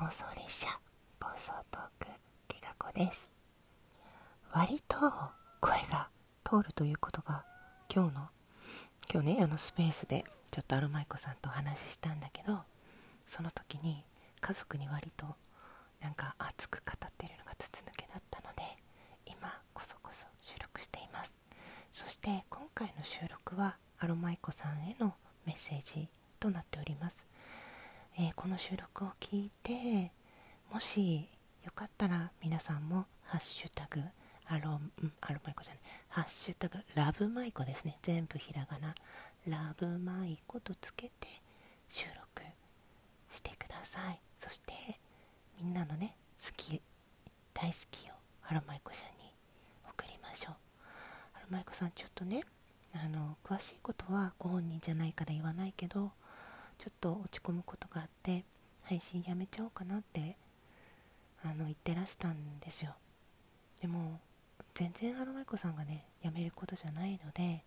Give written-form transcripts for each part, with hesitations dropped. ボソリシャボソトクリカコです。割と声が通るということが今日ねスペースでちょっとアロマイコさんとお話ししたんだけど、その時に家族に割となんか熱く語ってるのが筒抜けだったので、今こそこそ収録しています。そして今回の収録はアロマイコさんへのメッセージとなっております。この収録を聞いて、もしよかったら皆さんもハッシュタグハッシュタグラブマイコですね、全部ひらがなラブマイコとつけて収録してください。そしてみんなのね大好きをアロマイコちゃんに送りましょう。アロマイコさん、ちょっとね詳しいことはご本人じゃないから言わないけど、ちょっと落ち込むことがあって配信やめちゃおうかなって言ってらしたんですよ。でも全然アロマイコさんがねやめることじゃないので、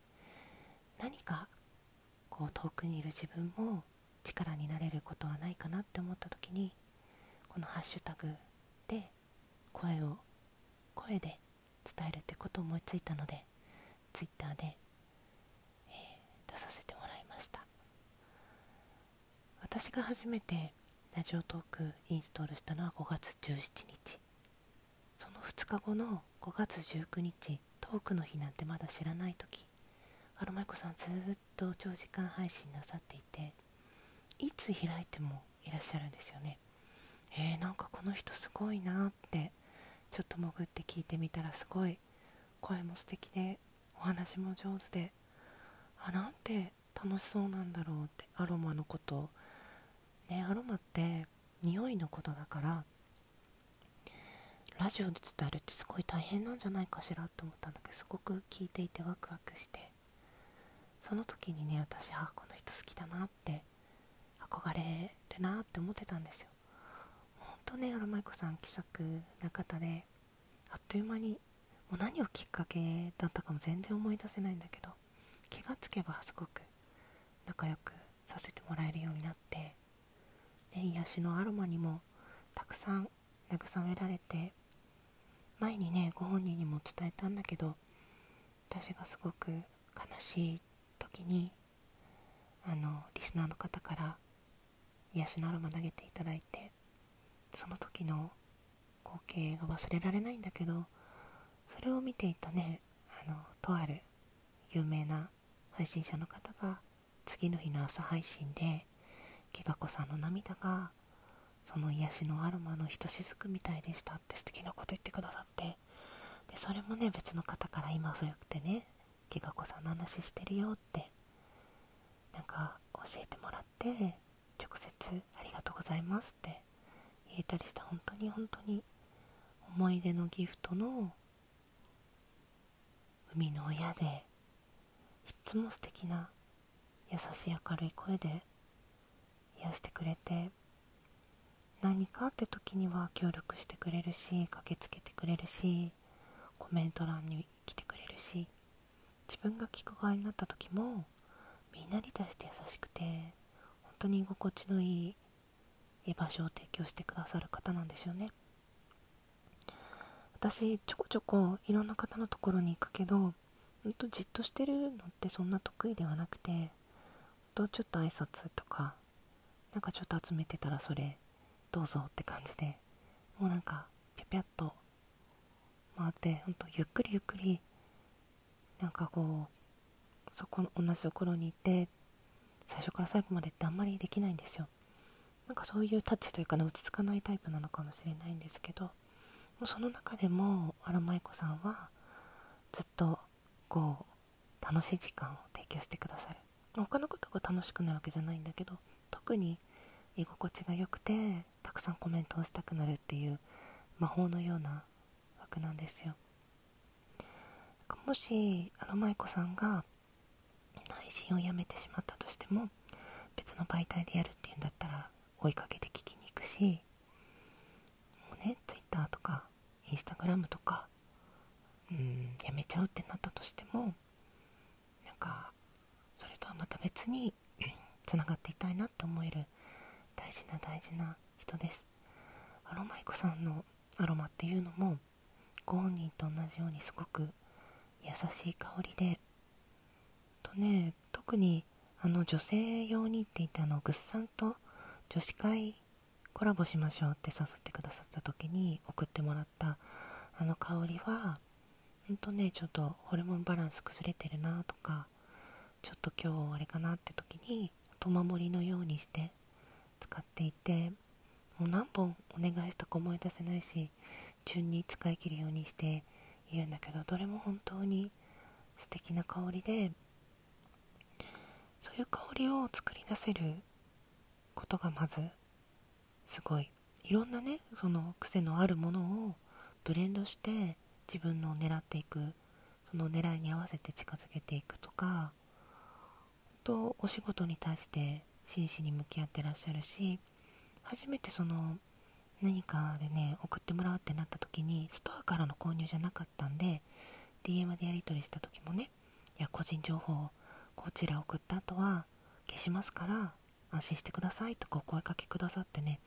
何かこう遠くにいる自分も力になれることはないかなって思った時に、このハッシュタグで声で伝えるってことを思いついたので、ツイッターで、出させてもらいました。私が初めてラジオトークインストールしたのは5月17日、その2日後の5月19日、トークの日なんてまだ知らない時、アロマイコさんずっと長時間配信なさっていて、いつ開いてもいらっしゃるんですよね。なんかこの人すごいなってちょっと潜って聞いてみたら、すごい声も素敵でお話も上手で、なんて楽しそうなんだろうって。アロマのことね、アロマって匂いのことだからラジオで伝えるってすごい大変なんじゃないかしらと思ったんだけど、すごく聞いていてワクワクして、その時にね、私この人好きだなって憧れるなって思ってたんですよ。ほんとね、アロマイコさん気さくな方で、あっという間にもう何をきっかけだったかも全然思い出せないんだけど、気がつけばすごく仲良くさせてもらえるようになって、ね、癒しのアロマにもたくさん慰められて、前にねご本人にも伝えたんだけど、私がすごく悲しい時にリスナーの方から癒しのアロマ投げていただいて、その時の光景が忘れられないんだけど、それを見ていたねとある有名な配信者の方が次の日の朝配信で、きがこさんの涙がその癒しのアロマのひとしずくみたいでしたって素敵なこと言ってくださって、でそれもね別の方から、今そうやってねきがこさんの話してるよってなんか教えてもらって、直接ありがとうございますって言えたりして、本当に思い出のギフトの生みの親で、いつも素敵な優しい明るい声で癒してくれて、何かって時には協力してくれるし、駆けつけてくれるし、コメント欄に来てくれるし、自分が聞く側になった時もみんなに対して優しくて、本当に居心地のいい居場所を提供してくださる方なんですよね。私ちょこちょこいろんな方のところに行くけど、ほんとじっとしてるのってそんな得意ではなくて、ほんとちょっと挨拶とか、なんかちょっと集めてたらそれどうぞって感じで、もうなんかぴゃぴゃっと回って、ほんとゆっくりなんかこうそこの同じところにいて最初から最後までってあんまりできないんですよ。なんかそういうタッチというかね、落ち着かないタイプなのかもしれないんですけど、もうその中でもアロマイコさんはずっとこう楽しい時間を提供してくださる。他のことが楽しくないわけじゃないんだけど、特に居心地が良くてたくさんコメントをしたくなるっていう魔法のような枠なんですよ。もしアロマイコさんが配信をやめてしまったとしても、別の媒体でやるっていうんだったら追いかけて聞きに行くし、もうね Twitter とか Instagram とかやめちゃうってなったとしても、なんかそれとはまた別につながっていたいなって思える大事な人です。このマイコさんのアロマっていうのもご本人と同じようにすごく優しい香りでとね、特に女性用にって言ってぐっさんと女子会コラボしましょうって誘ってくださった時に送ってもらったあの香りはほんとね、ちょっとホルモンバランス崩れてるなとか、ちょっと今日あれかなって時にお守りのようにして使っていて、もう何本お願いしたか思い出せないし順に使い切るようにしているんだけど、どれも本当に素敵な香りで、そういう香りを作り出せることがまずすごい、いろんなねその癖のあるものをブレンドして自分の狙っていく、その狙いに合わせて近づけていくとか、とお仕事に対して真摯に向き合ってらっしゃるし、初めてその何かでね送ってもらうってなった時にストアからの購入じゃなかったんで DM でやり取りした時もね、いや個人情報をこちら送った後は消しますから安心してくださいとかお声かけくださってね、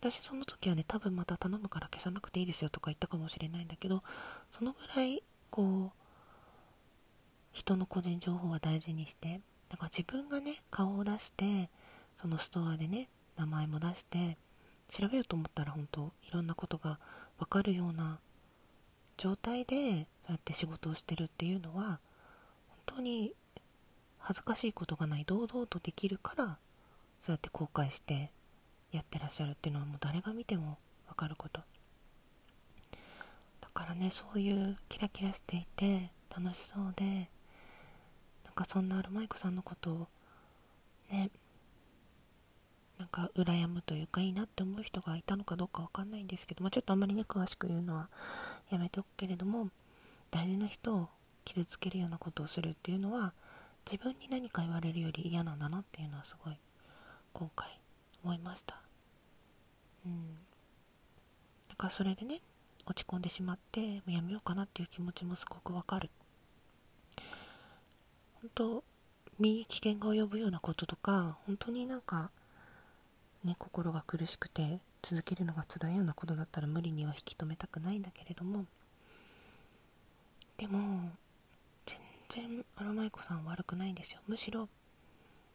私その時はね多分また頼むから消さなくていいですよとか言ったかもしれないんだけど、そのぐらいこう人の個人情報は大事にして、だから自分がね顔を出してそのストアでね名前も出して調べようと思ったら本当いろんなことが分かるような状態でそうやって仕事をしてるっていうのは本当に恥ずかしいことがない、堂々とできるから、そうやって後悔してやってらっしゃるっていうのはもう誰が見ても分かることだからね、そういうキラキラしていて楽しそうで、そんなアロマイコさんのことをね、なんか羨むというかいいなって思う人がいたのかどうかわかんないんですけども、ちょっとあんまりね詳しく言うのはやめておくけれども、大事な人を傷つけるようなことをするっていうのは自分に何か言われるより嫌なんだなっていうのはすごい今回思いました。なんかそれでね落ち込んでしまってもうやめようかなっていう気持ちもすごくわかる。本当身に危険が及ぶようなこととか、本当になんか、ね、心が苦しくて続けるのが辛いようなことだったら無理には引き止めたくないんだけれども、でも全然アロマイコさんは悪くないんですよ。むしろ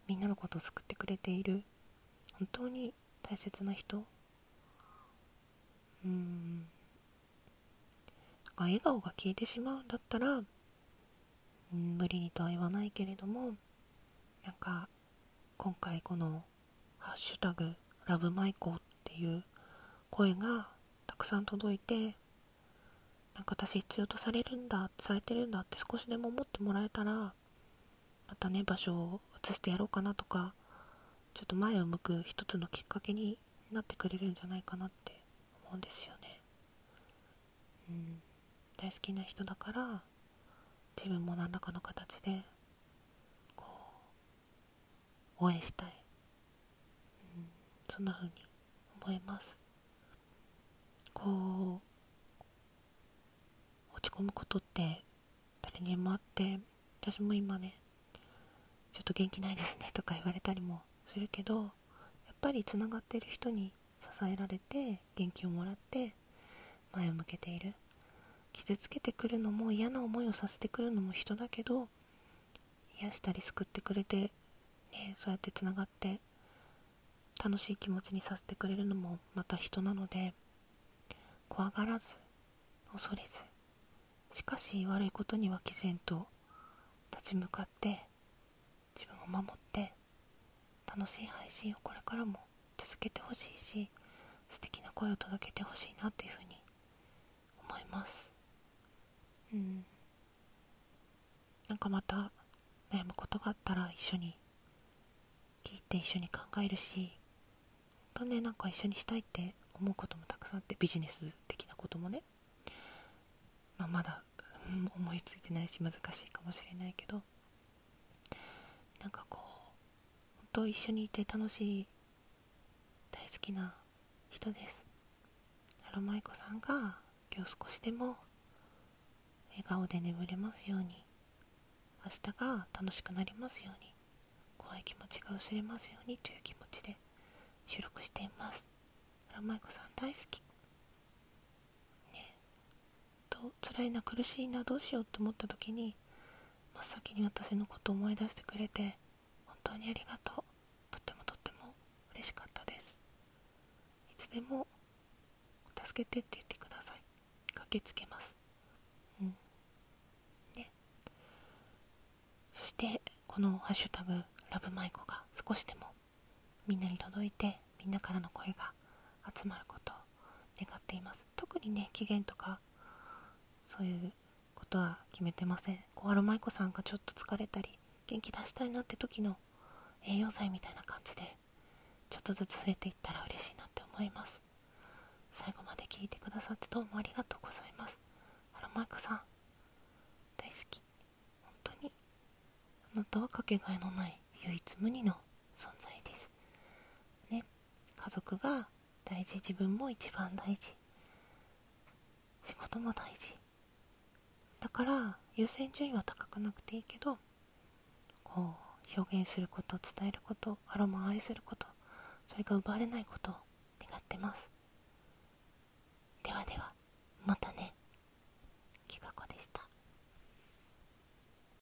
みんなのことを救ってくれている本当に大切な人、なんか笑顔が消えてしまうんだったら無理にとは言わないけれども、なんか今回このハッシュタグラブマイコっていう声がたくさん届いて、なんか私必要とされてるんだって少しでも思ってもらえたら、またね場所を移してやろうかなとか、ちょっと前を向く一つのきっかけになってくれるんじゃないかなって思うんですよね。大好きな人だから自分も何らかの形でこう応援したい、そんな風に思います。こう落ち込むことって誰にもあって、私も今ねちょっと元気ないですねとか言われたりもするけど、やっぱりつながってる人に支えられて元気をもらって前を向けている、傷つけてくるのも嫌な思いをさせてくるのも人だけど、癒したり救ってくれて、ね、そうやってつながって楽しい気持ちにさせてくれるのもまた人なので、怖がらず恐れず、しかし悪いことには毅然と立ち向かって自分を守って楽しい配信をこれからも続けてほしいし、素敵な声を届けてほしいなっていうふうに思います。なんかまた悩むことがあったら一緒に聞いて一緒に考えるし、本当ねなんか一緒にしたいって思うこともたくさんあって、ビジネス的なこともね、まだ思いついてないし難しいかもしれないけど、なんかこう本当一緒にいて楽しい大好きな人です。アロマイコさんが今日少しでも笑顔で眠れますように、明日が楽しくなりますように、怖い気持ちが薄れますようにという気持ちで収録しています。アロマイコさん大好き。辛いな、苦しいな、どうしようと思った時に真っ先に私のことを思い出してくれて、本当にありがとう、とっても嬉しかったです。いつでも助けてって言ってください。駆けつけます。そしてこのハッシュタグラブマイコが少しでもみんなに届いて、みんなからの声が集まることを願っています。特にね、期限とかそういうことは決めてません。アロマイコさんがちょっと疲れたり元気出したいなって時の栄養剤みたいな感じでちょっとずつ増えていったら嬉しいなって思います。最後まで聞いてくださってどうもありがとうございます。アロマイコさん大好き。本当にあなたはかけがえのない唯一無二の存在ですね。家族が大事、自分も一番大事、仕事も大事だから、優先順位は高くなくていいけど、こう表現すること、伝えること、アロマを愛すること、それが奪われないことを願ってます。